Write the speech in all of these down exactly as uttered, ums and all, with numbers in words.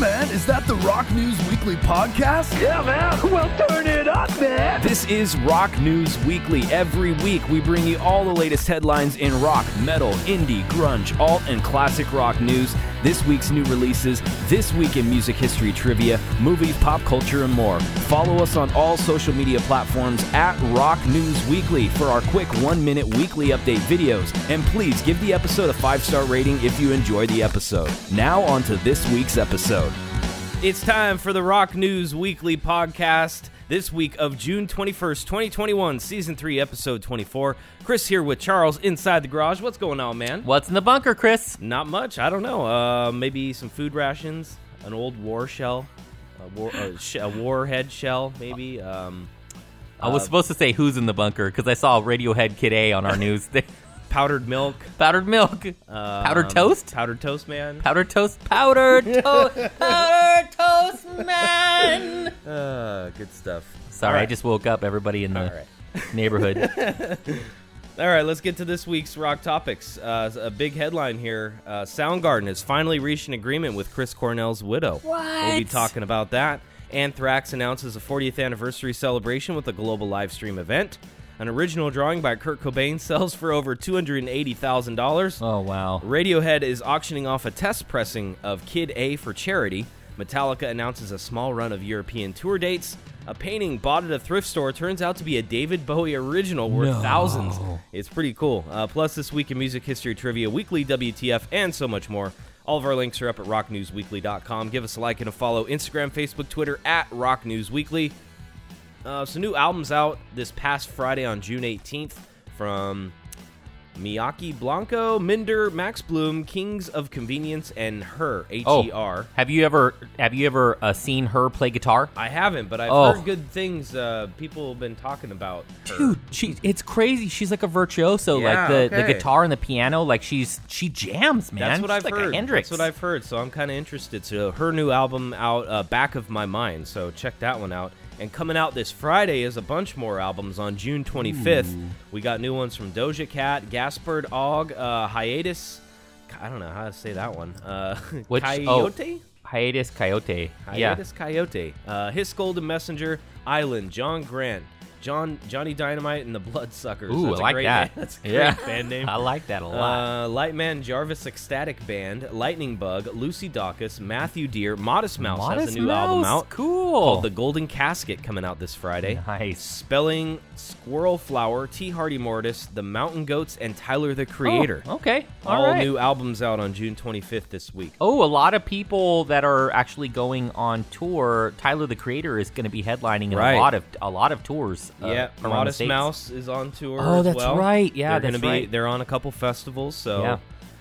man, is that the Rock News Weekly podcast? Yeah, man. Well, turn it up, man. This is Rock News Weekly. Every week, we bring you all the latest headlines in rock, metal, indie, grunge, alt, and classic rock news, this week's new releases, this week in music history trivia, movies, pop culture, and more. Follow us on all social media platforms at Rock News Weekly for our quick one-minute weekly update videos. And please give the episode a five-star rating if you enjoy the episode. Now on to this week's episode. It's time for the Rock News Weekly podcast. This week of June twenty-first, twenty twenty-one, Season three, Episode twenty-four. Chris here with Charles inside the garage. What's going on, man? What's in the bunker, Chris? Not much. I don't know. Uh, maybe some food rations, an old war shell, a, war, a, sh- a warhead shell, maybe. Um, I was uh, supposed to say who's in the bunker because I saw Radiohead Kid A on our news thing. Powdered milk. Powdered milk. Um, powdered toast? Powdered toast, man. Powdered toast. Powdered toast. Powdered toast, man. Uh, good stuff. Sorry, right. I just woke up everybody in the right. neighborhood. All right, let's get to this week's rock topics. Uh, a big headline here. Uh, Soundgarden has finally reached an agreement with Chris Cornell's widow. What? We'll be talking about that. Anthrax announces a fortieth anniversary celebration with a global live stream event. An original drawing by Kurt Cobain sells for over two hundred eighty thousand dollars. Oh, wow. Radiohead is auctioning off a test pressing of Kid A for charity. Metallica announces a small run of European tour dates. A painting bought at a thrift store turns out to be a David Bowie original worth no. thousands. It's pretty cool. Uh, plus, this week in music history trivia, weekly W T F, and so much more. All of our links are up at rock news weekly dot com. Give us a like and a follow. Instagram, Facebook, Twitter, at Rock News Weekly. Uh, some new albums out this past Friday on June eighteenth from Miyaki Blanco, Minder, Max Bloom, Kings of Convenience, and Her, H E R. Oh, have you ever have you ever uh, seen Her play guitar? I haven't, but I've oh. heard good things. Uh, people have been talking about her. Dude, she, it's crazy. She's like a virtuoso. Yeah, like the, okay. the guitar and the piano, like she's she jams, man. That's what she's I've like heard. A Hendrix. That's what I've heard, so I'm kind of interested. So her new album out, uh, Back of My Mind, so check that one out. And coming out this Friday is a bunch more albums on June twenty-fifth. Ooh. We got new ones from Doja Cat, Gaspard Aug, uh, Hiatus. I don't know how to say that one. Uh, Which, Coyote? Oh, hiatus Coyote. Hiatus yeah. Coyote. Uh, His Golden Messenger, Island, John Grant, John Johnny Dynamite, and the Bloodsuckers. Ooh, that's I like great that. Name. That's a yeah. great band name. I like that a lot. Uh, Lightman Jarvis Ecstatic Band, Lightning Bug, Lucy Dacus, Matthew Dear, Modest Mouse Modest has a new Mouse. album out. Cool. Called The Golden Casket, coming out this Friday. Nice. Spelling Squirrel Flower, T. Hardy Mortis, The Mountain Goats, and Tyler the Creator. Oh, okay. All, All right. new albums out on June twenty-fifth this week. Oh, a lot of people that are actually going on tour. Tyler the Creator is going to be headlining in right. a lot of a lot of tours. Uh, yeah, Modest Mouse is on tour. Oh, that's as well. right. Yeah, they're that's be, right. They're on a couple festivals, so yeah.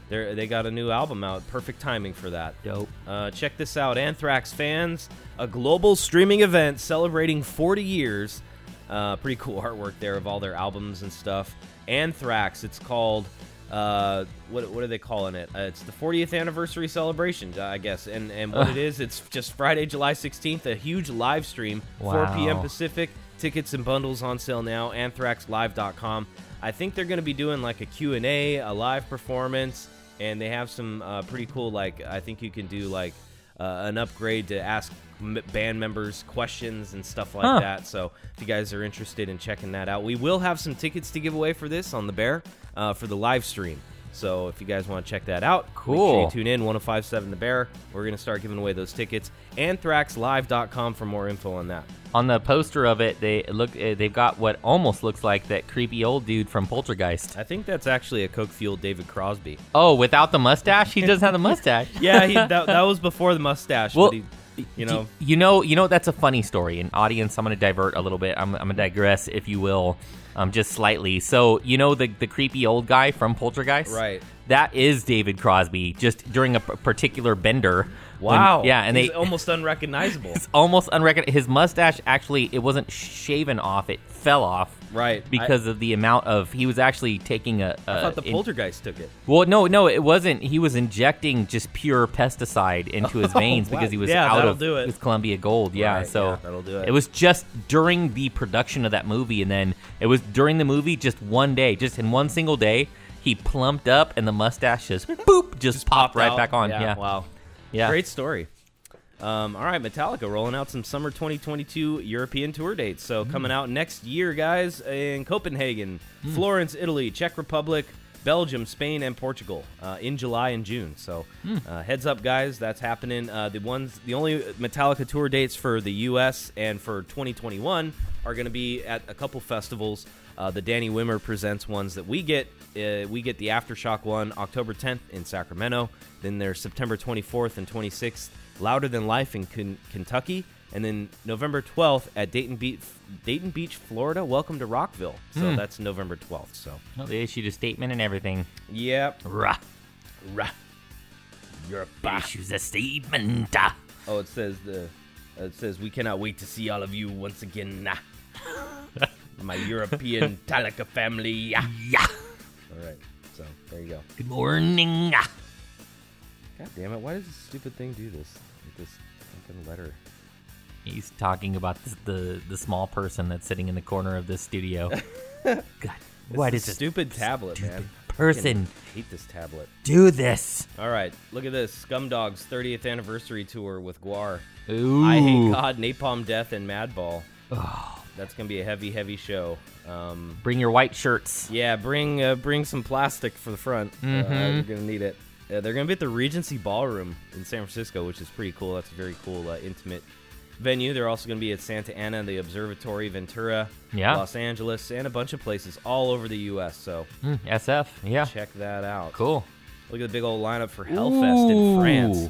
they they got a new album out. Perfect timing for that. Dope. Uh, check this out, Anthrax fans. A global streaming event celebrating forty years. Uh, pretty cool artwork there of all their albums and stuff. Anthrax. It's called. Uh, what what are they calling it? Uh, it's the fortieth anniversary celebration, I guess. And and what it is, it's just Friday, July sixteenth, a huge live stream, wow. four p.m. Pacific. Tickets and bundles on sale now, anthrax live dot com. I think they're going to be doing like a Q and A, a live performance, and they have some uh, pretty cool, like, I think you can do like uh, an upgrade to ask m- band members questions and stuff like huh. that. So if you guys are interested in checking that out, we will have some tickets to give away for this on the Bear uh, for the live stream. So if you guys want to check that out, cool. make sure you tune in, one oh five point seven The Bear. We're going to start giving away those tickets. anthrax live dot com for more info on that. On the poster of it, they look, they've got what almost looks like that creepy old dude from Poltergeist. I think that's actually a Coke-fueled David Crosby. Oh, without the mustache? He doesn't have the mustache. yeah, he, that, that was before the mustache. Well, but he, you know. Do, you know, you know, that's a funny story. And audience, I'm going to divert a little bit. I'm, I'm going to digress, if you will. Um, just slightly. So, you know, the the creepy old guy from Poltergeist? Right. That is David Crosby, just during a p- particular bender. Wow. When, yeah, and he's they almost unrecognizable. It's almost unrecognizable. His mustache, actually, it wasn't shaven off. It fell off. Right. Because I, of the amount of, he was actually taking a... a I thought the Poltergeist in, took it. Well, no, no, it wasn't. He was injecting just pure pesticide into his veins oh, wow. because he was yeah, out of his Columbia Gold. Yeah, right, so yeah, that'll do it. It was just during the production of that movie, and then it was during the movie, just one day, just in one single day, he plumped up, and the mustache just, boop, just, just popped, popped right back on. Yeah, yeah. Wow. Yeah. Great story. Um, all right, Metallica rolling out some summer twenty twenty-two European tour dates. So mm. coming out next year, guys, in Copenhagen, mm. Florence, Italy, Czech Republic, Belgium, Spain, and Portugal uh, in July and June. So mm. uh, heads up, guys, that's happening. Uh, the ones, the only Metallica tour dates for the U S and for twenty twenty-one are going to be at a couple festivals. Uh, the Danny Wimmer Presents ones that we get. Uh, we get the Aftershock one October tenth in Sacramento. Then there's September twenty-fourth and twenty-sixth, Louder Than Life in K- Kentucky. And then November twelfth at Dayton Beach, Dayton Beach, Florida. Welcome to Rockville. So mm. that's November twelfth. So well, they issued a statement and everything. Yep. Rah. Rah. Europe issues a statement. Oh, it says the. Uh, it says, we cannot wait to see all of you once again. Nah. My European Metallica family. Yeah. yeah. All right. So there you go. Good morning. God damn it. Why does this stupid thing do this? Like this fucking letter. He's talking about the, the, the small person that's sitting in the corner of this studio. God. What is this? Stupid tablet, stupid man. Person. I hate this tablet. Do this. All right. Look at this. Scumdog's thirtieth anniversary tour with Gwar. Ooh. I Hate God, Napalm Death, and Madball. Oh. That's going to be a heavy, heavy show. Um, bring your white shirts. Yeah, bring uh, bring some plastic for the front. Mm-hmm. Uh, you're going to need it. Uh, they're going to be at the Regency Ballroom in San Francisco, which is pretty cool. That's a very cool, uh, intimate venue. They're also going to be at Santa Ana, the Observatory, Ventura, yeah. Los Angeles, and a bunch of places all over the U S. So mm, S F, yeah. Check that out. Cool. Look at the big old lineup for Hellfest Ooh. in France.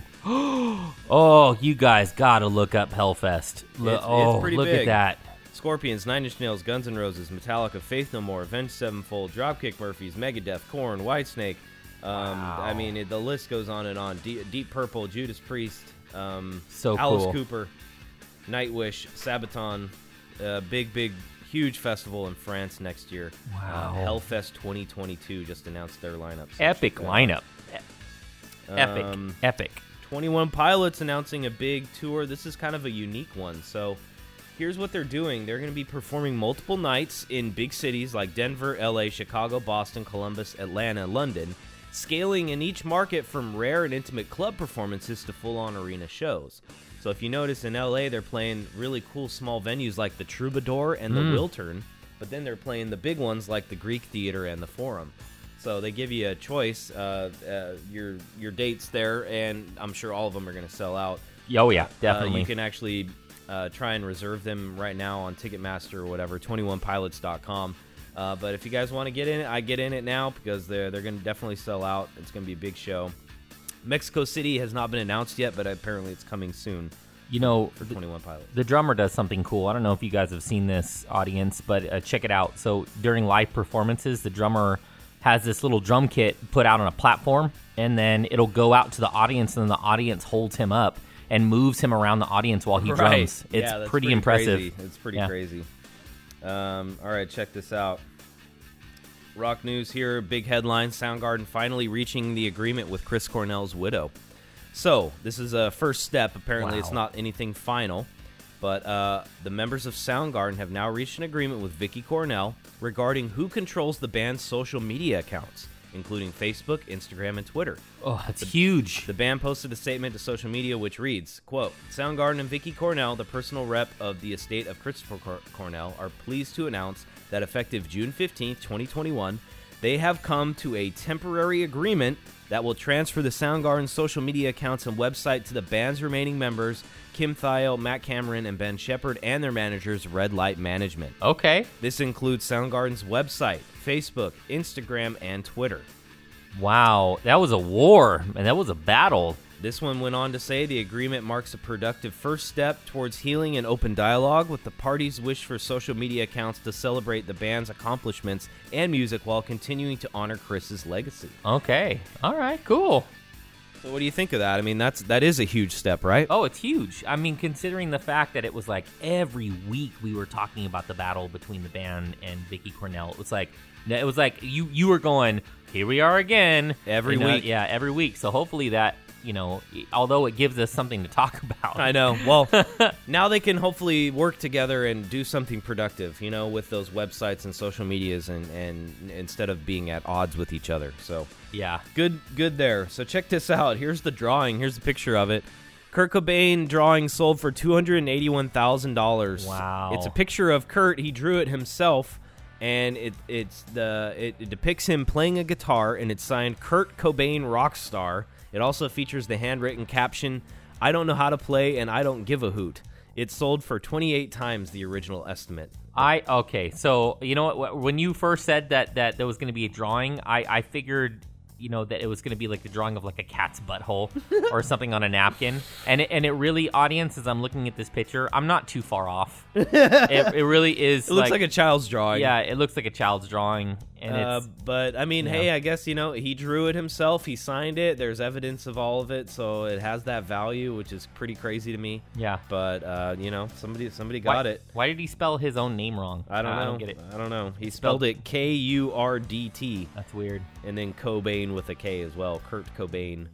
Oh, you guys got to look up Hellfest. Lo- it's, oh, it's pretty look big. At that. Scorpions, Nine Inch Nails, Guns N' Roses, Metallica, Faith No More, Avenged Sevenfold, Dropkick Murphys, Megadeth, Korn, Whitesnake. Um, wow. I mean, it, the list goes on and on. D- Deep Purple, Judas Priest, um, so Alice cool. Cooper, Nightwish, Sabaton. Uh, big, big, huge festival in France next year. Wow. Uh, Hellfest twenty twenty-two just announced their lineup. So Epic lineup. Epic. Um, Epic. twenty-one Pilots announcing a big tour. This is kind of a unique one, so... Here's what they're doing. They're going to be performing multiple nights in big cities like Denver, L A, Chicago, Boston, Columbus, Atlanta, London, scaling in each market from rare and intimate club performances to full-on arena shows. So if you notice, in L A, they're playing really cool small venues like the Troubadour and the mm. Wiltern, but then they're playing the big ones like the Greek Theater and the Forum. So they give you a choice, uh, uh, your your dates there, and I'm sure all of them are going to sell out. Oh, yeah, definitely. Uh, you can actually... Uh, try and reserve them right now on Ticketmaster or whatever, twenty-one pilots dot com. Uh, but if you guys want to get in it, I get in it now because they're, they're going to definitely sell out. It's going to be a big show. Mexico City has not been announced yet, but apparently it's coming soon. You know, for twenty-one Pilots. The drummer does something cool. I don't know if you guys have seen this, audience, but uh, check it out. So during live performances, the drummer has this little drum kit put out on a platform, and then it'll go out to the audience, and then the audience holds him up and moves him around the audience while he right. drums. It's yeah, pretty, pretty impressive. Crazy. It's pretty yeah. crazy. Um, all right, check this out. Rock news here, big headline, Soundgarden finally reaching the agreement with Chris Cornell's widow. So this is a first step. Apparently wow. it's not anything final, but uh, the members of Soundgarden have now reached an agreement with Vicky Cornell regarding who controls the band's social media accounts, including Facebook, Instagram, and Twitter. Oh, that's the, huge. The band posted a statement to social media which reads, quote, Soundgarden and Vicky Cornell, the personal rep of the estate of Christopher Cor- Cornell, are pleased to announce that effective June fifteenth, twenty twenty-one, they have come to a temporary agreement that will transfer the Soundgarden social media accounts and website to the band's remaining members, Kim Thiel, Matt Cameron, and Ben Shepherd, and their managers, Red Light Management. Okay. This includes Soundgarden's website, Facebook, Instagram, and Twitter. Wow, that was a war, and that was a battle. This one went on to say the agreement marks a productive first step towards healing and open dialogue with the parties' wish for social media accounts to celebrate the band's accomplishments and music while continuing to honor Chris's legacy. Okay. All right, cool. So what do you think of that? I mean, that's that is a huge step, right? Oh, it's huge. I mean, considering the fact that it was like every week we were talking about the battle between the band and Vicky Cornell. It was like it was like you you were going, here we are again. Every you know, week. Yeah, every week. So hopefully that... You know, although it gives us something to talk about. I know. Well, now they can hopefully work together and do something productive, you know, with those websites and social medias and, and instead of being at odds with each other. So, yeah, good, good there. So check this out. Here's the drawing. Here's the picture of it. Kurt Cobain drawing sold for two hundred eighty-one thousand dollars. Wow. It's a picture of Kurt. He drew it himself, and it it's the it, it depicts him playing a guitar, and it's signed Kurt Cobain Rockstar. It also features the handwritten caption, "I don't know how to play, and I don't give a hoot." It sold for twenty-eight times the original estimate. I okay, so you know what? When you first said that that there was going to be a drawing, I, I figured you know that it was going to be like the drawing of like a cat's butthole or something on a napkin, and it, and it really, audience, as I'm looking at this picture, I'm not too far off. it, it really is. It looks like, like a child's drawing. Yeah, it looks like a child's drawing. And uh, it's, but I mean, hey, know. I guess you know he drew it himself. He signed it. There's evidence of all of it, so it has that value, which is pretty crazy to me. Yeah. But uh, you know, somebody somebody got why, it. Why did he spell his own name wrong? I don't uh, know. I don't get it. I don't know. He spelled, spelled it K U R D T. That's weird. And then Cobain with a K as well, Kurt Cobain.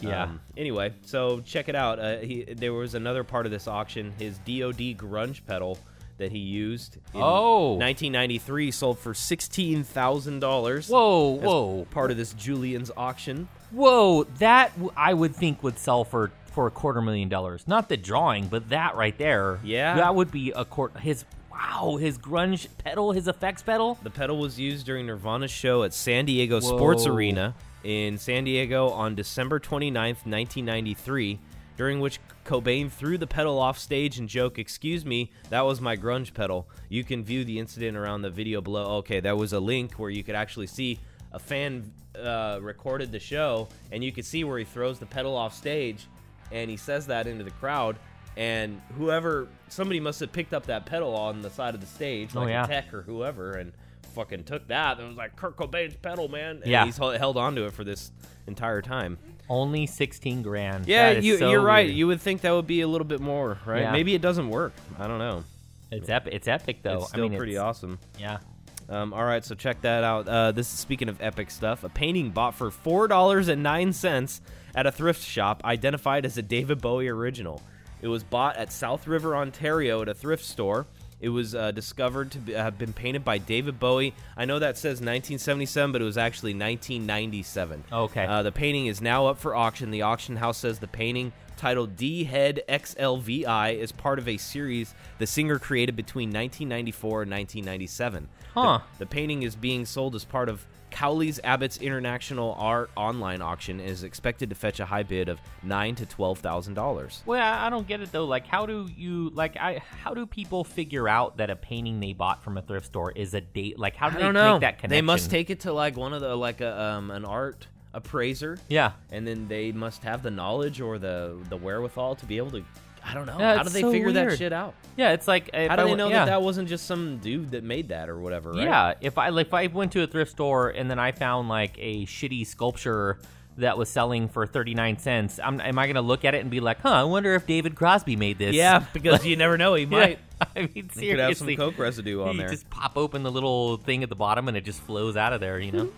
Yeah. Um, anyway, so check it out. Uh, he, there was another part of this auction. His D O D grunge pedal that he used in oh. nineteen ninety-three sold for sixteen thousand dollars. Whoa, whoa. Part of this Julian's auction. Whoa, that I would think would sell for, for a quarter million dollars. Not the drawing, but that right there. Yeah. That would be a quarter. His Wow, his grunge pedal, his effects pedal? The pedal was used during Nirvana's show at San Diego Whoa. Sports Arena in San Diego on December twenty-ninth, nineteen ninety-three, during which Cobain threw the pedal off stage and joked, "Excuse me, that was my grunge pedal." You can view the incident around the video below. Okay, there was a link where you could actually see a fan uh, recorded the show, and you could see where he throws the pedal off stage, and he says that into the crowd. And whoever, somebody must have picked up that pedal on the side of the stage, like oh, yeah. a tech or whoever, and fucking took that. It was like, "Kurt Cobain's pedal, man." And yeah. he's held on to it for this entire time. Only sixteen grand. Yeah, you, so you're right. Weird. You would think that would be a little bit more, right? Yeah. Maybe it doesn't work. I don't know. It's, ep- it's epic, though. It's still I mean, pretty it's, awesome. Yeah. Um, all right, so check that out. Uh, this is speaking of epic stuff. A painting bought for four dollars and nine cents at a thrift shop identified as a David Bowie original. It was bought at South River, Ontario, at a thrift store. It was uh, discovered to be, have been painted by David Bowie. I know that says nineteen seventy-seven, but it was actually nineteen ninety-seven. Okay. Uh, the painting is now up for auction. The auction house says the painting, titled D-Head X L V I, is part of a series the singer created between nineteen ninety-four and nineteen ninety-seven. Huh. The, the painting is being sold as part of Cowley's Abbott's International Art Online Auction is expected to fetch a high bid of nine to twelve thousand dollars. Well, I don't get it though. Like, how do you like? I how do people figure out that a painting they bought from a thrift store is a date? Like, how do I they don't know. Make that connection? They must take it to like one of the like a um, an art appraiser. Yeah, and then they must have the knowledge or the the wherewithal to be able to. I don't know. Yeah, how do they so figure weird. That shit out? Yeah, it's like... How do I, they know yeah. that that wasn't just some dude that made that or whatever, right? Yeah, if I like, if I went to a thrift store and then I found like a shitty sculpture that was selling for thirty-nine cents, I'm, am I going to look at it and be like, huh, I wonder if David Crosby made this? Yeah, because you never know. He might. Yeah. I mean, seriously. He could have some coke residue on you there. You just pop open the little thing at the bottom and it just flows out of there, you know?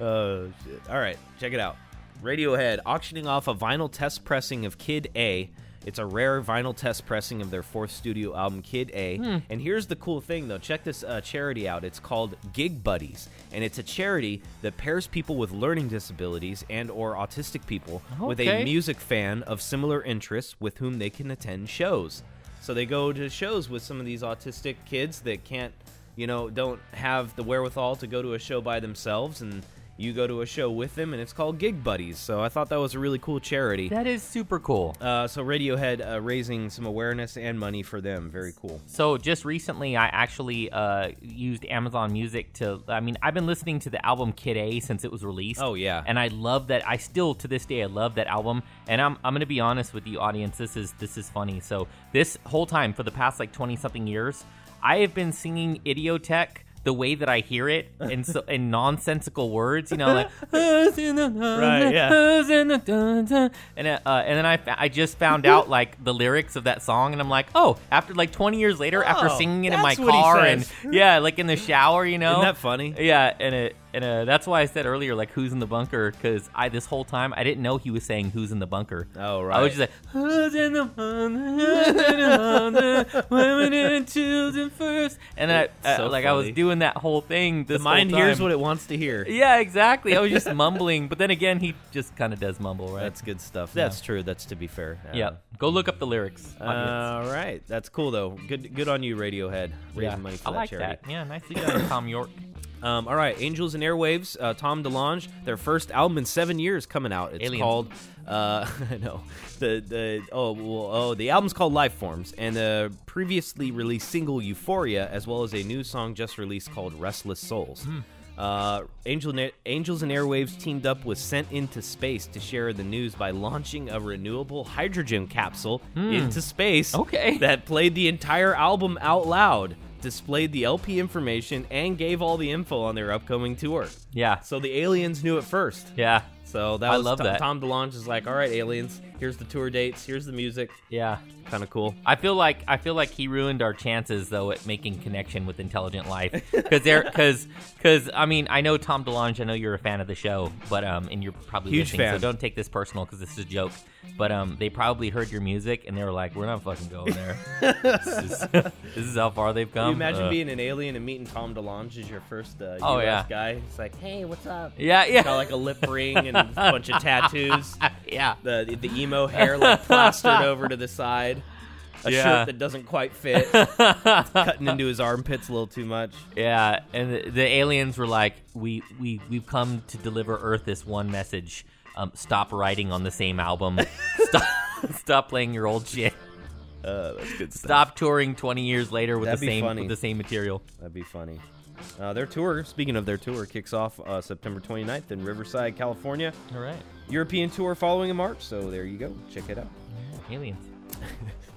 Oh, shit. All right, check it out. Radiohead auctioning off a vinyl test pressing of Kid A. It's a rare vinyl test pressing of their fourth studio album, Kid A. Hmm. And here's the cool thing, though. Check this uh, charity out. It's called Gig Buddies, and it's a charity that pairs people with learning disabilities and or autistic people okay. with a music fan of similar interests with whom they can attend shows. So they go to shows with some of these autistic kids that can't, you know, don't have the wherewithal to go to a show by themselves, and you go to a show with them, and it's called Gig Buddies. So I thought that was a really cool charity. That is super cool. Uh, so Radiohead uh, raising some awareness and money for them. Very cool. So just recently, I actually uh, used Amazon Music to, I mean, I've been listening to the album Kid A since it was released. Oh, yeah. And I love that. I still, to this day, I love that album. And I'm I'm going to be honest with you, audience. This is this is funny. So this whole time, for the past like twenty-something years, I have been singing Idiotech the way that I hear it, in so, in nonsensical words, you know, like right, yeah. And uh, and then I I just found out like the lyrics of that song, and I'm like, oh, after like twenty years later, oh, after singing it in my car and yeah, like in the shower, you know, isn't that funny? Yeah, and it And uh, that's why I said earlier, like, who's in the bunker? Because I, this whole time, I didn't know he was saying who's in the bunker. Oh, right. I was just like, who's in the bunker? Women and children first. And I, I so like, funny. I was doing that whole thing. This the mind whole time. Hears what it wants to hear. Yeah, exactly. I was just mumbling. But then again, he just kind of does mumble, right? That's good stuff. That's yeah. true. That's to be fair. Yeah. yeah. Go look up the lyrics. All uh, right. That's cool, though. Good good on you, Radiohead. Raising yeah. money for I that like charity. That. Yeah, nicely done, Tom York. Um, all right, Angels and Airwaves, uh, Tom DeLonge, their first album in seven years coming out. It's Aliens. called, uh, no, the the oh well, oh the album's called Life Forms, and the previously released single Euphoria, as well as a new song just released called Restless Souls. Mm. Uh, Angel, Angels and Airwaves teamed up with Sent Into Space to share the news by launching a renewable hydrogen capsule mm. into space. Okay, that played the entire album out loud. Displayed the L P information and gave all the info on their upcoming tour. Yeah. So the aliens knew it first. Yeah. So that I was love Tom, that. Tom DeLonge is like, all right, aliens, here's the tour dates, here's the music. Yeah. Kind of cool. I feel like I feel like he ruined our chances though at making connection with intelligent life because they're because because I mean I know Tom DeLonge, I know you're a fan of the show, but um and you're probably huge fan. So don't take this personal because this is a joke. But um they probably heard your music and they were like, we're not fucking going there. this, is, this is how far they've come. Can you imagine uh, being an alien and meeting Tom DeLonge as your first uh, U S oh, yeah. guy? It's like, hey, what's up? Yeah, yeah. Got like a lip ring and. A bunch of tattoos. Yeah. The the emo hair like plastered over to the side. A yeah. shirt that doesn't quite fit. Cutting into his armpits a little too much. Yeah. And the, the aliens were like, we, we, we've come to deliver Earth this one message. Um, stop writing on the same album. Stop, stop playing your old shit. Uh, that's good stuff. Stop touring twenty years later with, the same, with the same material. That'd be funny. Uh, their tour, speaking of their tour, kicks off uh, September twenty-ninth in Riverside, California. All right. European tour following in March, so there you go. Check it out. Yeah, aliens.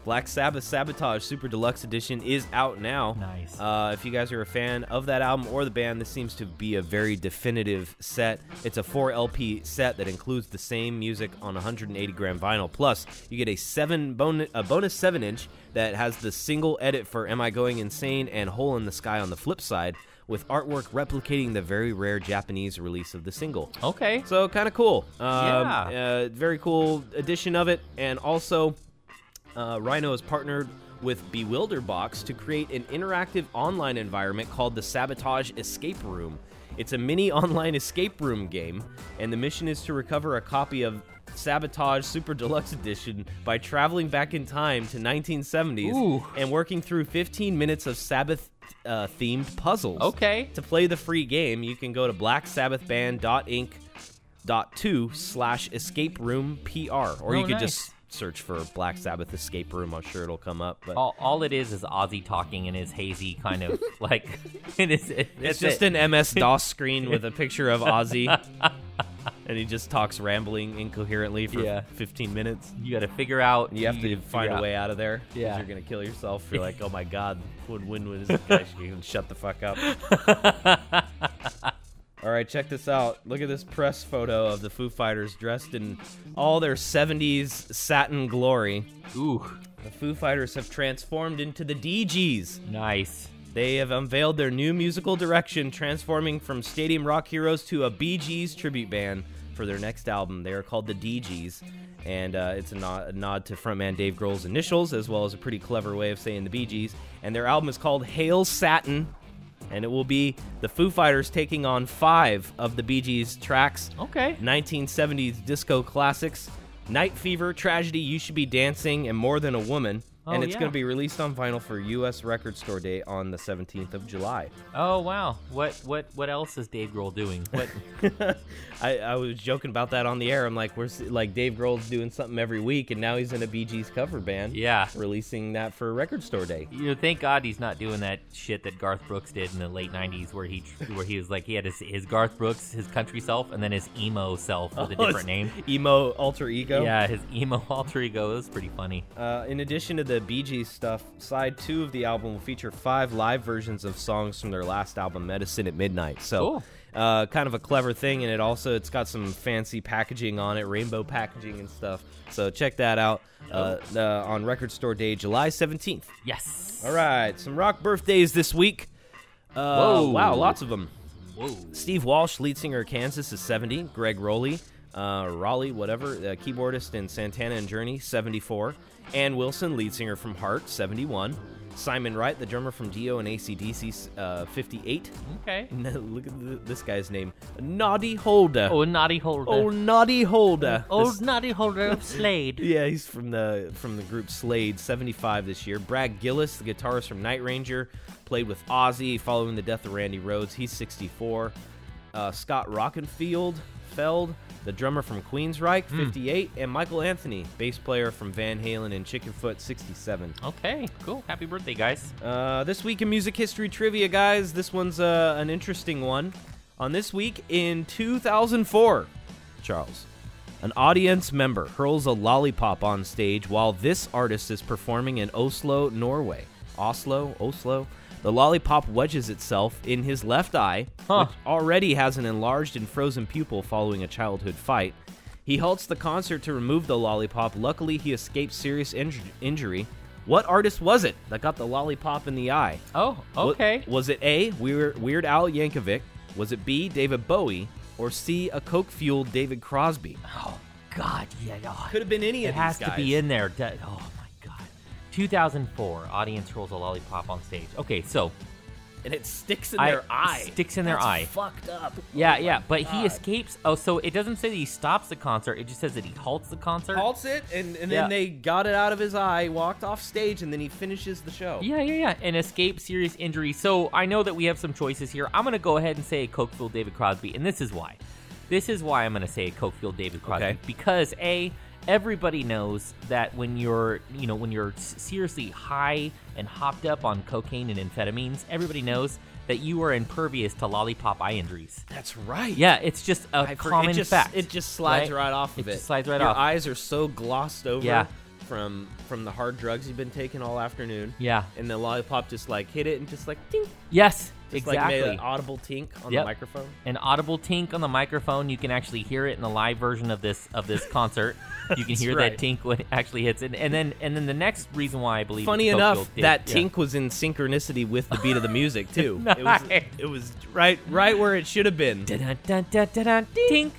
Black Sabbath Sabotage Super Deluxe Edition is out now. Nice. Uh, if you guys are a fan of that album or the band, this seems to be a very definitive set. It's a four L P set that includes the same music on one hundred eighty gram vinyl. Plus, you get a seven bon- a bonus seven inch that has the single edit for Am I Going Insane and Hole in the Sky on the flip side, with artwork replicating the very rare Japanese release of the single. Okay. So kind of cool. Um, yeah. Uh, very cool edition of it. And also, uh, Rhino has partnered with Bewilderbox to create an interactive online environment called the Sabotage Escape Room. It's a mini online escape room game, and the mission is to recover a copy of Sabotage Super Deluxe Edition by traveling back in time to nineteen seventies Ooh. And working through fifteen minutes of Sabbath uh, themed puzzles. Okay. To play the free game, you can go to black sabbath band dot inc dot two slash escape room P R or oh, you could nice. just search for Black Sabbath Escape Room. I'm sure it'll come up. But all, all it is is Ozzy talking in his hazy kind of like it is, it, it's just it. an M S DOS screen with a picture of Ozzy. And he just talks rambling incoherently for yeah. fifteen minutes. You got to figure out. You have you to find a out. way out of there. Yeah. You're going to kill yourself. You're like, oh my God, when, when is this guy going to shut the fuck up? All right, check this out. Look at this press photo of the Foo Fighters dressed in all their seventies satin glory. Ooh. The Foo Fighters have transformed into the D Gs. Nice. They have unveiled their new musical direction, transforming from stadium rock heroes to a Bee Gees tribute band for their next album. They are called the D Gs, and uh, it's a nod, a nod to frontman Dave Grohl's initials, as well as a pretty clever way of saying the Bee Gees. And their album is called Hail Satin, and it will be the Foo Fighters taking on five of the Bee Gees tracks. Okay. nineteen seventies disco classics, Night Fever, Tragedy, You Should Be Dancing, and More Than a Woman. Oh, and it's yeah. going to be released on vinyl for U S Record Store Day on the seventeenth of July. Oh, wow. What what what else is Dave Grohl doing? What? I, I was joking about that on the air. I'm like, we're like Dave Grohl's doing something every week, and now he's in a Bee Gees cover band. Yeah. Releasing that for Record Store Day. You know, thank God he's not doing that shit that Garth Brooks did in the late nineties where he where he was like, he had his, his Garth Brooks, his country self, and then his emo self with oh, a different name. Emo alter ego? Yeah, his emo alter ego. It was pretty funny. Uh, in addition to the The Bee Gees stuff, side two of the album will feature five live versions of songs from their last album, Medicine at Midnight. So cool. uh, kind of a clever thing, and it also, it's got some fancy packaging on it, rainbow packaging and stuff. So check that out uh, uh, on Record Store Day, July seventeenth. Yes. All right, some rock birthdays this week. Uh, Whoa. Wow, lots of them. Whoa. Steve Walsh, lead singer of Kansas, is seventy. Greg Rowley, uh, Raleigh, whatever, uh, keyboardist in Santana and Journey, seventy-four. Ann Wilson, lead singer from Heart, seventy-one. Simon Wright, the drummer from Dio and A C D C, uh, fifty-eight. Okay. Look at th- this guy's name. Noddy Holder. Oh, Noddy Holder. Oh, Noddy Holder. Old this... Noddy Holder of Slade. Yeah, he's from the from the group Slade, seventy-five this year. Brad Gillis, the guitarist from Night Ranger, played with Ozzy following the death of Randy Rhoads. He's sixty-four. Uh, Scott Rockenfeld, Feld, the drummer from Queensryche, fifty-eight, mm. and Michael Anthony, bass player from Van Halen and Chickenfoot, sixty-seven. Okay, cool. Happy birthday, guys. Uh, this week in music history trivia, guys, this one's uh, an interesting one. On this week in two thousand four, Charles, an audience member hurls a lollipop on stage while this artist is performing in Oslo, Norway. Oslo, Oslo. The lollipop wedges itself in his left eye, huh. which already has an enlarged and frozen pupil following a childhood fight. He halts the concert to remove the lollipop. Luckily, he escaped serious inj- injury. What artist was it that got the lollipop in the eye? Oh, okay. What, was it A, Weird, Weird Al Yankovic? Was it B, David Bowie? Or C, a coke-fueled David Crosby? Oh, God. yeah, oh. Could have been any it of these guys. It has to be in there. Oh, two thousand four, audience rolls a lollipop on stage. Okay, so... And it sticks in I, their eye. sticks in their That's eye. fucked up. Yeah, oh yeah, but God. he escapes. Oh, so it doesn't say that he stops the concert. It just says that he halts the concert. Halts it, and, and yeah. then they got it out of his eye, walked off stage, and then he finishes the show. Yeah, yeah, yeah, and escapes serious injury. So I know that we have some choices here. I'm going to go ahead and say Coke-fueled David Crosby, and this is why. This is why I'm going to say Coke-fueled David Crosby. Okay. Because, A... everybody knows that when you're, you know, when you're seriously high and hopped up on cocaine and amphetamines, everybody knows that you are impervious to lollipop eye injuries. That's right. Yeah, it's just a I've common heard, it just, fact. It just slides right, right off of it. It just slides right Your off. Your eyes are so glossed over yeah. from from the hard drugs you've been taking all afternoon. Yeah. And the lollipop just like hit it and just like ding. Yes. Just exactly. Like made an audible tink on yep. the microphone. An audible tink on the microphone. You can actually hear it in the live version of this of this concert. You can hear right. that tink when it actually hits it. And then and then the next reason why I believe funny enough did, that yeah. tink was in synchronicity with the beat of the music too. Nice. It was it was right right where it should have been. Dun, dun, dun, dun, dun, tink.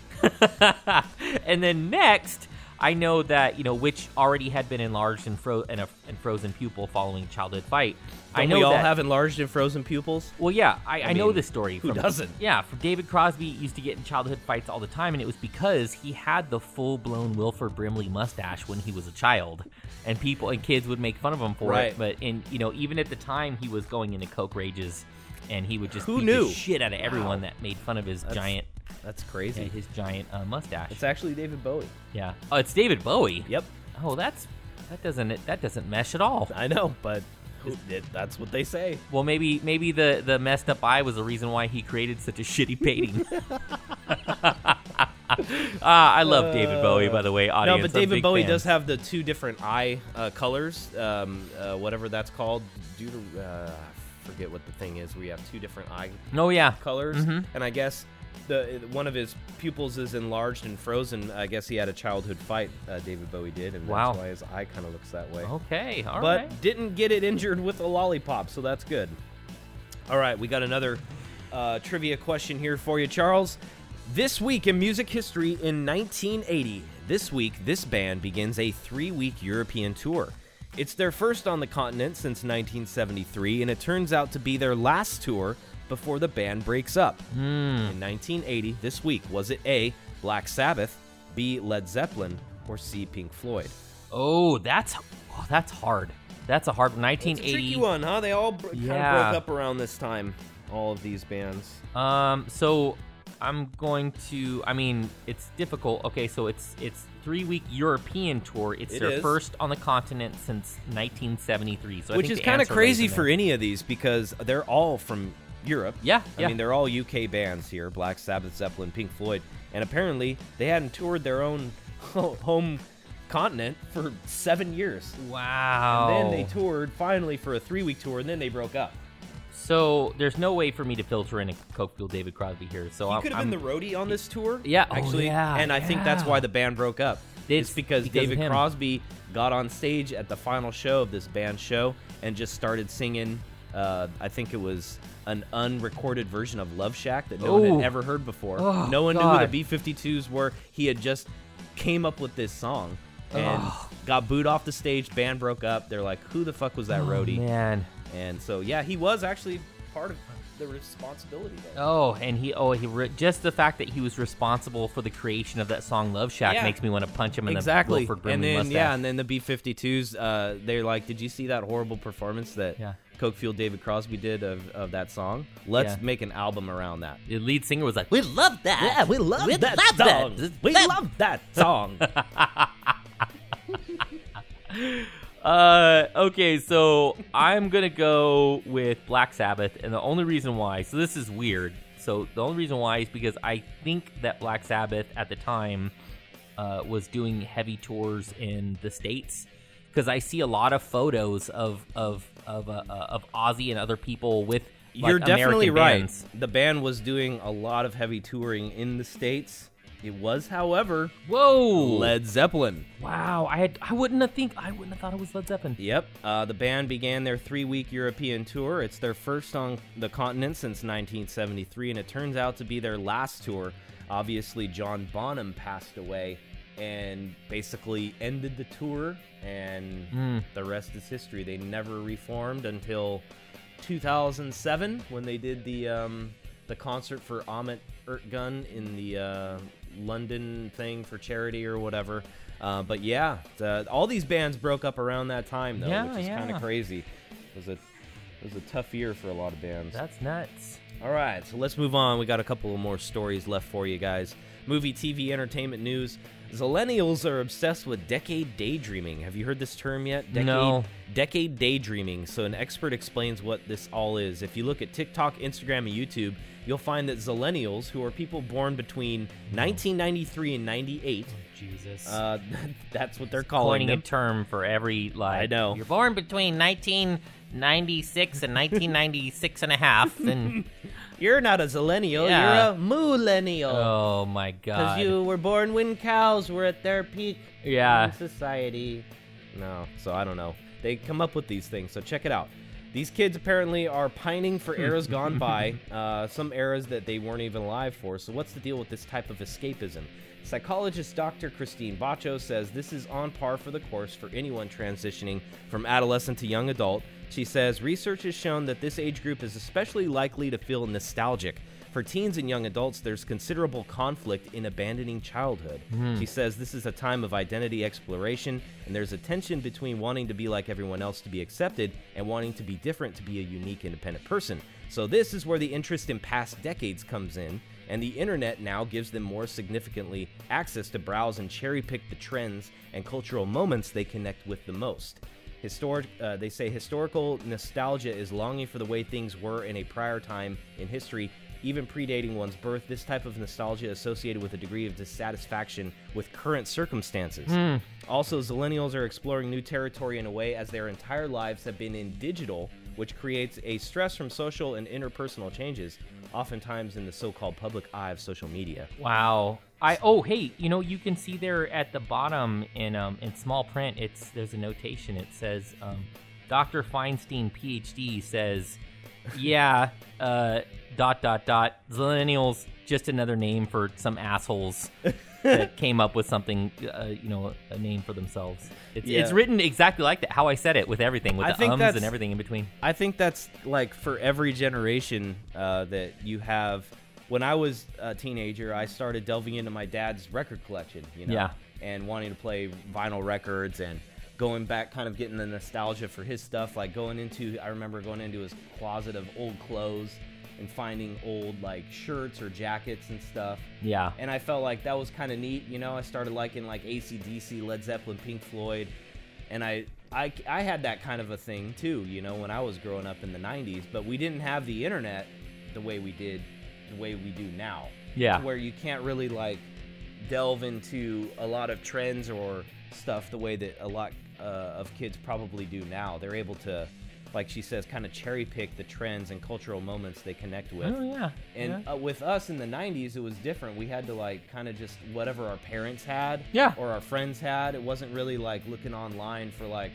And then next, I know that, you know, which already had been enlarged and, fro- and, a, and frozen pupil following childhood fight. Don't I know we all that, have enlarged and frozen pupils? Well, yeah, I, I, I mean, know this story. Who from, doesn't? Yeah, from David Crosby used to get in childhood fights all the time, and it was because he had the full-blown Wilford Brimley mustache when he was a child, and people and kids would make fun of him for right. it. But in you know, even at the time, he was going into coke rages, and he would just who beat knew? the shit out of everyone wow. that made fun of his That's... giant. That's crazy. Yeah, his giant uh, mustache. It's actually David Bowie. Yeah. Oh, it's David Bowie. Yep. Oh, that's that doesn't that doesn't mesh at all. I know, but it, that's what they say. Well, maybe maybe the, the messed up eye was the reason why he created such a shitty painting. uh, I love uh, David Bowie, by the way, audience. No, but David Bowie fans. does have the two different eye uh, colors, um, uh, whatever that's called. Due to, uh, I forget what the thing is. We have two different eye oh, yeah. colors, mm-hmm. and I guess. The, one of his pupils is enlarged and frozen. I guess he had a childhood fight, uh, David Bowie did, and wow. that's why his eye kind of looks that way. Okay, all but right. But didn't get it injured with a lollipop, so that's good. All right, we got another uh, trivia question here for you, Charles. This week in music history in nineteen eighty, this week, this band begins a three-week European tour. It's their first on the continent since nineteen seventy-three, and it turns out to be their last tour before the band breaks up. Mm. In nineteen eighty, this week, was it A, Black Sabbath, B, Led Zeppelin, or C, Pink Floyd? Oh, that's oh, that's hard. That's a hard one. nineteen eighty. It's a tricky one, huh? They all bro- yeah. kind of broke up around this time, all of these bands. Um, so I'm going to, I mean, it's difficult. Okay, so it's it's three-week European tour. It's it their is. first on the continent since nineteen seventy-three. So Which I think is kind of crazy for any of these because they're all from Europe. Yeah, I yeah. mean, they're all U K bands here, Black Sabbath, Zeppelin, Pink Floyd, and apparently they hadn't toured their own home continent for seven years. Wow. And then they toured finally for a three-week tour, and then they broke up. So there's no way for me to filter in a Cokefield David Crosby here. So He could have been the roadie on this tour, yeah, actually, oh, yeah, and I yeah. think that's why the band broke up. It's, it's because, because David Crosby got on stage at the final show of this band show and just started singing Uh, I think it was an unrecorded version of Love Shack that no Ooh. one had ever heard before. Oh, no one God. knew who the B fifty-twos were. He had just came up with this song and oh. got booed off the stage. Band broke up. They're like, who the fuck was that oh, roadie? Man. And so, yeah, he was actually part of the responsibility there. Oh, and he, oh, he, re- just the fact that he was responsible for the creation of that song "Love Shack" yeah. makes me want to punch him in exactly. the Wilford Brimley mustache. And then, yeah, and then the B fifty-twos, uh, they're like, "Did you see that horrible performance that yeah. Cokefield David Crosby did of, of that song? Let's yeah. make an album around that." The lead singer was like, "We love that. Yeah, we love we that, love song. that. We that. love that song." Uh, okay, so I'm going to go with Black Sabbath, and the only reason why, so this is weird, so the only reason why is because I think that Black Sabbath at the time uh, was doing heavy tours in the States, because I see a lot of photos of of of, uh, of Ozzy and other people with, like, You're definitely American right. bands. The band was doing a lot of heavy touring in the States. It was, however, whoa, Led Zeppelin. Wow, I had I wouldn't have think I wouldn't have thought it was Led Zeppelin. Yep, uh, the band began their three-week European tour. It's their first on the continent since nineteen seventy-three, and it turns out to be their last tour. Obviously, John Bonham passed away and basically ended the tour, and mm. the rest is history. They never reformed until two thousand seven when they did the um, the concert for Ahmet Ertgun in the. Uh, London thing for charity or whatever, uh, but yeah, uh, all these bands broke up around that time though, yeah, which is yeah. kind of crazy. It was a it was a tough year for a lot of bands. That's nuts. All right, so let's move on. We got a couple of more stories left for you guys. Movie, T V, entertainment news. Zillennials are obsessed with decade daydreaming. Have you heard this term yet? Decade, no. Decade daydreaming. So an expert explains what this all is. If you look at TikTok, Instagram, and YouTube, you'll find that Zillennials, who are people born between nineteen ninety-three and ninety-eight, oh, Jesus, uh, that's what they're it's calling coining them. A term for every lie. I know. You're born between nineteen ninety-six and nineteen ninety-six and a half, and... You're not a Zillennial, yeah. you're a Moolennial. Oh, my God. Because you were born when cows were at their peak yeah. in society. No, so I don't know. They come up with these things, so check it out. These kids apparently are pining for eras gone by, uh, some eras that they weren't even alive for. So what's the deal with this type of escapism? Psychologist Doctor Christine Baccio says this is on par for the course for anyone transitioning from adolescent to young adult. She says research has shown that this age group is especially likely to feel nostalgic. For teens and young adults, there's considerable conflict in abandoning childhood. Mm. She says this is a time of identity exploration, and there's a tension between wanting to be like everyone else to be accepted and wanting to be different to be a unique, independent person. So this is where the interest in past decades comes in, and the internet now gives them more significantly access to browse and cherry-pick the trends and cultural moments they connect with the most. Historic, uh, they say historical nostalgia is longing for the way things were in a prior time in history, even predating one's birth. This type of nostalgia is associated with a degree of dissatisfaction with current circumstances. Mm. Also, Zillennials are exploring new territory in a way as their entire lives have been in digital, which creates a stress from social and interpersonal changes, oftentimes in the so-called public eye of social media. Wow. I oh hey, you know, you can see there at the bottom in um in small print, it's there's a notation. It says um, Doctor Feinstein P H D says, yeah, uh, dot dot dot Zillennials, just another name for some assholes that came up with something, uh, you know, a name for themselves. It's, yeah. it's written exactly like that, how I said it, with everything, with I the ums and everything in between. I think that's like for every generation uh, that you have. When I was a teenager, I started delving into my dad's record collection, you know, yeah. and wanting to play vinyl records and going back, kind of getting the nostalgia for his stuff. Like going into, I remember going into his closet of old clothes and finding old like shirts or jackets and stuff. Yeah. And I felt like that was kind of neat, you know. I started liking like A C D C, Led Zeppelin, Pink Floyd, and I, I, I had that kind of a thing too, you know, when I was growing up in the nineties. But we didn't have the internet the way we did. the way we do now, yeah, where you can't really like delve into a lot of trends or stuff the way that a lot uh, of kids probably do now. They're able to, like she says, kind of cherry pick the trends and cultural moments they connect with. Oh yeah. And yeah. Uh, with us in the nineties, it was different. We had to like kind of just whatever our parents had, yeah, or our friends had. It wasn't really like looking online for like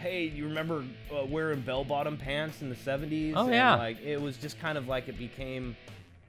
hey, you remember uh, wearing bell-bottom pants in the seventies? Oh, and, yeah. Like, it was just kind of like it became,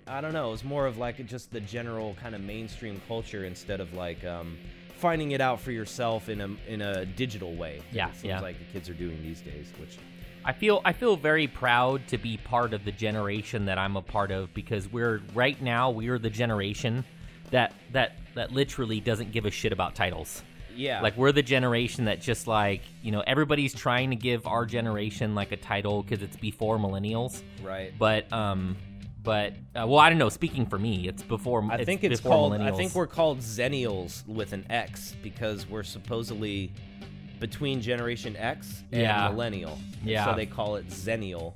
I don't know, it was more of like just the general kind of mainstream culture instead of like um, finding it out for yourself in a in a digital way. Yeah, it seems yeah. like the kids are doing these days, which... I feel I feel very proud to be part of the generation that I'm a part of, because we're right now we are the generation that that that literally doesn't give a shit about titles. Yeah. Like, we're the generation that just, like, you know, everybody's trying to give our generation like a title because it's before millennials. Right. But um but uh, well, I don't know, speaking for me, it's before I think it's, it's called millennials. I think we're called Xennials with an X because we're supposedly between Generation X and yeah. Millennial. And yeah. so they call it Xennial,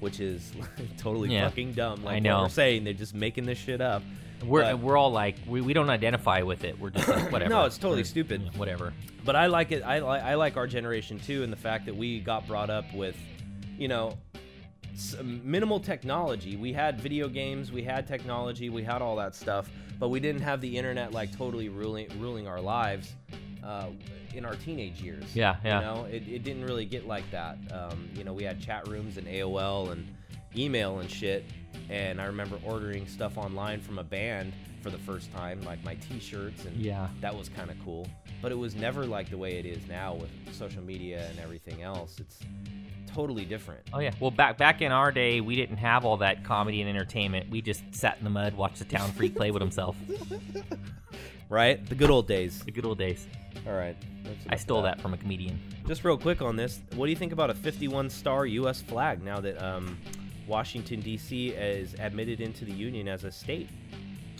which is totally yeah. fucking dumb. Like I know. What we're saying, they're just making this shit up. We're but, we're all like, we, we don't identify with it. We're just like, whatever. No, it's totally we're, stupid. You know, whatever. But I like it. I, li- I like our generation, too, and the fact that we got brought up with, you know, minimal technology. We had video games. We had technology. We had all that stuff. But we didn't have the internet, like, totally ruling, ruling our lives. Uh, in our teenage years. Yeah, yeah. You know, it, it didn't really get like that. Um, you know, we had chat rooms and A O L and email and shit, and I remember ordering stuff online from a band for the first time, like my t-shirts, and yeah. that was kind of cool. But it was never like the way it is now with social media and everything else. It's totally different. Oh, yeah. Well, back back in our day, we didn't have all that comedy and entertainment. We just sat in the mud, watched the town freak play with himself. Right? The good old days. The good old days. All right. I stole that. that from a comedian. Just real quick on this, what do you think about a fifty-one star U S flag now that um, Washington, D C is admitted into the Union as a state?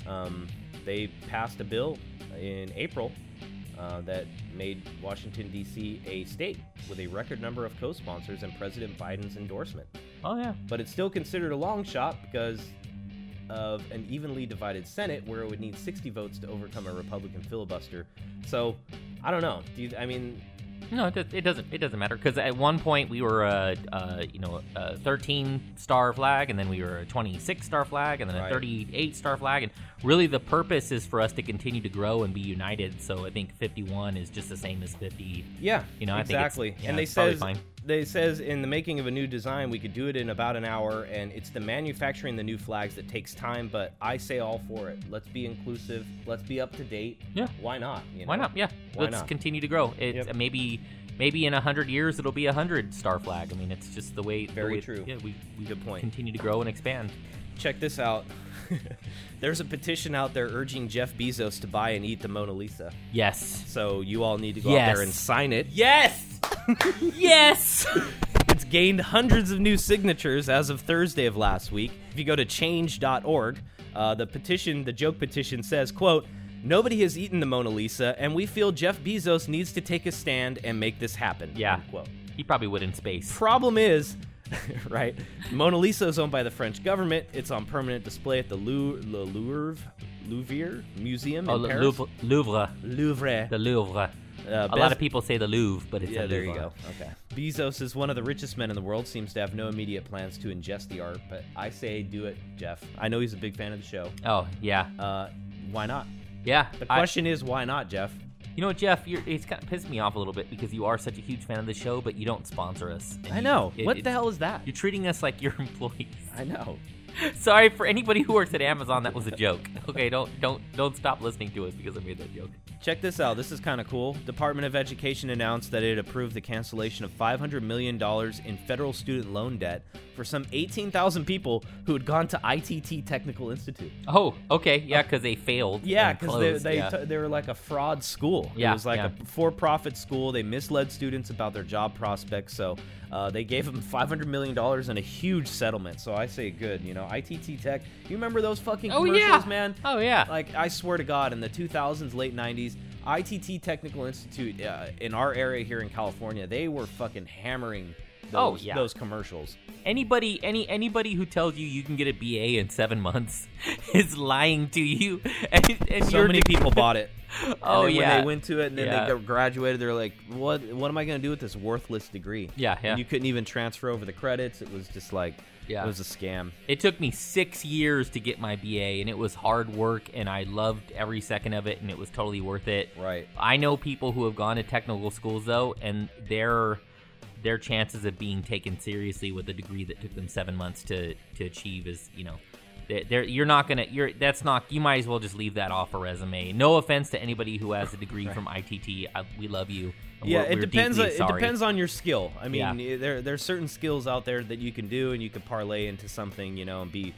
Um, they passed a bill in April uh, that made Washington, D C a state with a record number of co-sponsors and President Biden's endorsement. Oh, yeah. But it's still considered a long shot because of an evenly divided Senate where it would need sixty votes to overcome a Republican filibuster. So, I don't know. Do you, I mean... No, it, it doesn't It doesn't matter, because at one point we were a, a you know, a thirteen star flag, and then we were a twenty-six star flag, and then right. a thirty-eight star flag, and really the purpose is for us to continue to grow and be united, so I think fifty-one is just the same as fifty. Yeah, you know, exactly. I think it's, yeah, and they it's says, fine. They says in the making of a new design, we could do it in about an hour, and it's the manufacturing the new flags that takes time, but I say all for it. Let's be inclusive. Let's be up to date. Yeah. Why not? You know? Why not? Yeah. Why Let's not? continue to grow. It's yep. maybe maybe in one hundred years, it'll be a one hundred star flag. I mean, it's just the way... Very the way, true. Yeah, we, we Good point. continue to grow and expand. Check this out. There's a petition out there urging Jeff Bezos to buy and eat the Mona Lisa. Yes. So you all need to go yes. out there and sign it. Yes! Yes! It's gained hundreds of new signatures as of Thursday of last week. If you go to change dot org, uh, the petition, the joke petition says, quote, "Nobody has eaten the Mona Lisa, and we feel Jeff Bezos needs to take a stand and make this happen." Yeah. Unquote. He probably would in space. Problem is... Right. Mona Lisa is owned by the French government. It's on permanent display at the Lou- Le Louvre Louvre Museum in oh, Paris. Louvre. Louvre. Louvre. The Louvre. Uh, Bez- a lot of people say the Louvre, but it's yeah, a there Louvre. You go. Okay. Bezos is one of the richest men in the world, seems to have no immediate plans to ingest the art, but I say do it, Jeff. I know he's a big fan of the show. Oh, yeah. Uh, why not? Yeah. The question I- is, why not, Jeff? You know what, Jeff? You're, it's kind of pissed me off a little bit because you are such a huge fan of the show, but you don't sponsor us. I know. You, it, what the hell is that? You're treating us like your employees. I know. Sorry for anybody who works at Amazon. That was a joke. Okay, don't don't don't stop listening to us because I made that joke. Check this out. This is kind of cool. Department of Education announced that it approved the cancellation of five hundred million dollars in federal student loan debt for some eighteen thousand people who had gone to I T T Technical Institute. Oh, okay. Yeah, because they failed. Yeah, because they they, yeah. t- they were like a fraud school. Yeah, it was like yeah. a for-profit school. They misled students about their job prospects, so uh, they gave them five hundred million dollars in a huge settlement. So I say good, you know. I T T Tech. You remember those fucking oh, commercials, yeah. man? Oh, yeah. Like, I swear to God, in the two thousands, late nineties, I T T Technical Institute uh, in our area here in California, they were fucking hammering those, oh, yeah. those commercials. Anybody any anybody who tells you you can get a B A in seven months is lying to you. And, and so you're many de- people bought it. Oh, and then yeah. when they went to it and then yeah. they graduated, they're like, what, what am I going to do with this worthless degree? Yeah, yeah. And you couldn't even transfer over the credits. It was just like... Yeah. It was a scam. It took me six years to get my B A, and it was hard work, and I loved every second of it, and it was totally worth it. Right. I know people who have gone to technical schools, though, and they're their chances of being taken seriously with a degree that took them seven months to, to achieve is, you know, they're, you're not going to, you're, that's not, you might as well just leave that off a resume. No offense to anybody who has a degree right. from I T T. I, we love you. Yeah, we're, it we're depends. On, it depends on your skill. I mean, yeah. there there's certain skills out there that you can do and you can parlay into something, you know, and be,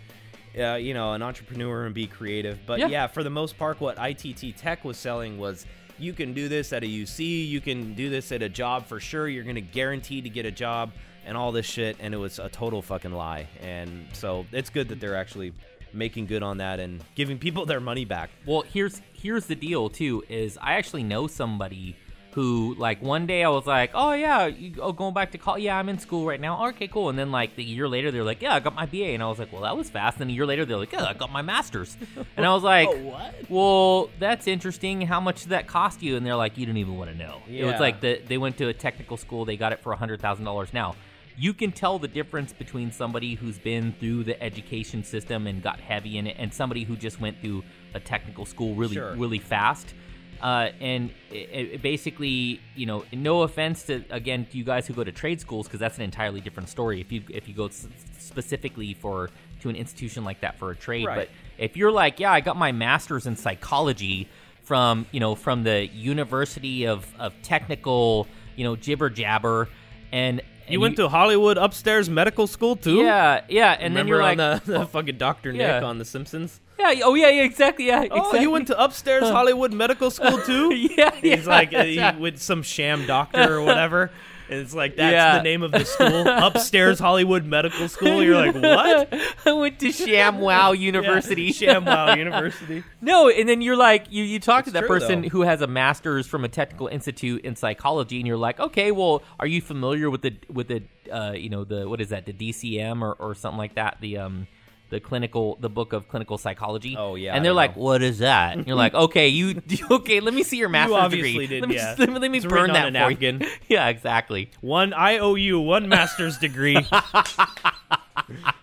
uh, you know, an entrepreneur and be creative. But yeah. yeah, for the most part, what I T T Tech was selling was you can do this at a U C, you can do this at a job for sure. You're going to guarantee to get a job and all this shit. And it was a total fucking lie. And so it's good that they're actually making good on that and giving people their money back. Well, here's here's the deal too. Is I actually know somebody who, like, one day I was like, oh, yeah, you, oh, going back to college, yeah, I'm in school right now, okay, cool, and then, like, the year later, they're like, yeah, I got my B A, and I was like, well, that was fast, and a year later, they're like, yeah, I got my master's, and I was like, oh, what? Well, that's interesting, how much did that cost you, and they're like, you don't even want to know, yeah. It was like, the, they went to a technical school, they got it for one hundred thousand dollars now. You can tell the difference between somebody who's been through the education system and got heavy in it, and somebody who just went through a technical school really, sure. really fast. Uh, and it, it basically, you know, no offense to, again, to you guys who go to trade schools, because that's an entirely different story if you if you go s- specifically for to an institution like that for a trade. Right. But if you're like, yeah, I got my master's in psychology from, you know, from the University of, of Technical, you know, jibber jabber. And, and you went you, to Hollywood Upstairs Medical School, too? Yeah, yeah. And Remember then you're like, on the, the fucking Doctor yeah. Nick on The Simpsons? Yeah. Oh, yeah, yeah, exactly, yeah, exactly. Oh, you went to Upstairs Hollywood Medical School, too? yeah, yeah. He's like, uh, he, with some sham doctor or whatever, and it's like, that's yeah. the name of the school, Upstairs Hollywood Medical School? You're like, what? I went to Sham Wow University. yeah, Sham Wow University. No, and then you're like, you, you talk it's to that true, person though. Who has a master's from a technical institute in psychology, and you're like, okay, well, are you familiar with the, with the uh, you know, the, what is that, the D C M or, or something like that, the... um. The clinical, the book of clinical psychology. Oh yeah, and they're like, know. "What is that?" And you're like, "Okay, you okay? Let me see your master's you obviously degree. Did, let me yeah. just, let me, let me burn that napkin. Yeah, exactly. One I O U, one master's degree. oh,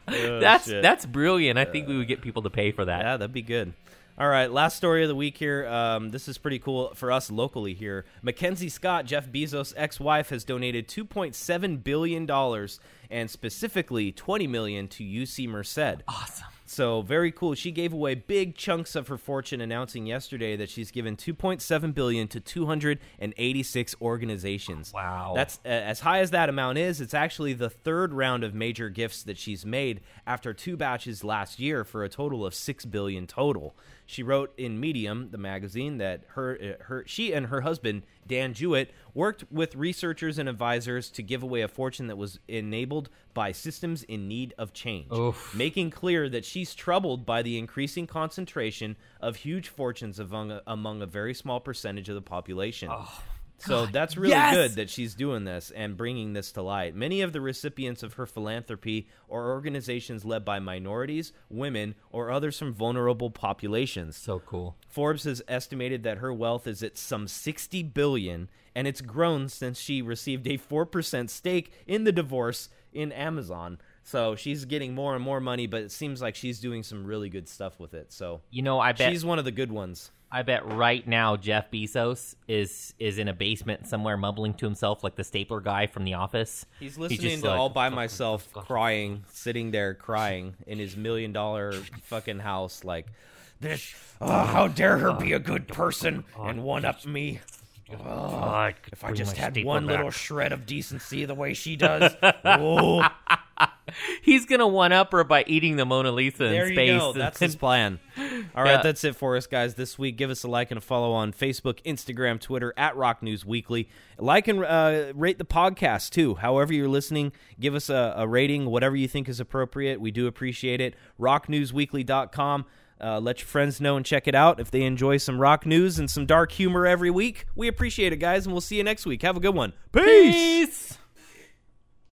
that's shit. that's brilliant. I think uh, we would get people to pay for that. Yeah, that'd be good. All right, last story of the week here. Um, this is pretty cool for us locally here. Mackenzie Scott, Jeff Bezos' ex-wife, has donated two point seven billion dollars and specifically twenty million dollars to U C Merced. Awesome. So very cool. She gave away big chunks of her fortune, announcing yesterday that she's given two point seven billion dollars to two hundred eighty-six organizations. Wow. That's uh, as high as that amount is. It's actually the third round of major gifts that she's made after two batches last year for a total of six billion dollars total. She wrote in Medium, the magazine, that her, her, she and her husband, Dan Jewett, worked with researchers and advisors to give away a fortune that was enabled by systems in need of change, Oof. making clear that she's troubled by the increasing concentration of huge fortunes among a, among a very small percentage of the population. Oh. So that's really yes! good that she's doing this and bringing this to light. Many of the recipients of her philanthropy are organizations led by minorities, women, or others from vulnerable populations. So cool. Forbes has estimated that her wealth is at some sixty billion dollars, and it's grown since she received a four percent stake in the divorce in Amazon. So she's getting more and more money, but it seems like she's doing some really good stuff with it. So you know, I bet she's one of the good ones. I bet right now Jeff Bezos is is in a basement somewhere mumbling to himself like the stapler guy from The Office. He's listening He's to like, All By Myself crying, sitting there crying in his million dollar fucking house like, this, oh, how dare her be a good person and one-up me. Oh, if I just had one little shred of decency the way she does. Oh. He's going to one-up her by eating the Mona Lisa in there space. There you go. That's his plan. All right, yeah. That's it for us, guys, this week. Give us a like and a follow on Facebook, Instagram, Twitter, at Rock News Weekly. Like and uh, rate the podcast, too. However you're listening, give us a, a rating, whatever you think is appropriate. We do appreciate it. rock news weekly dot com. Uh, let your friends know and check it out. If they enjoy some rock news and some dark humor every week, we appreciate it, guys, and we'll see you next week. Have a good one. Peace! Peace.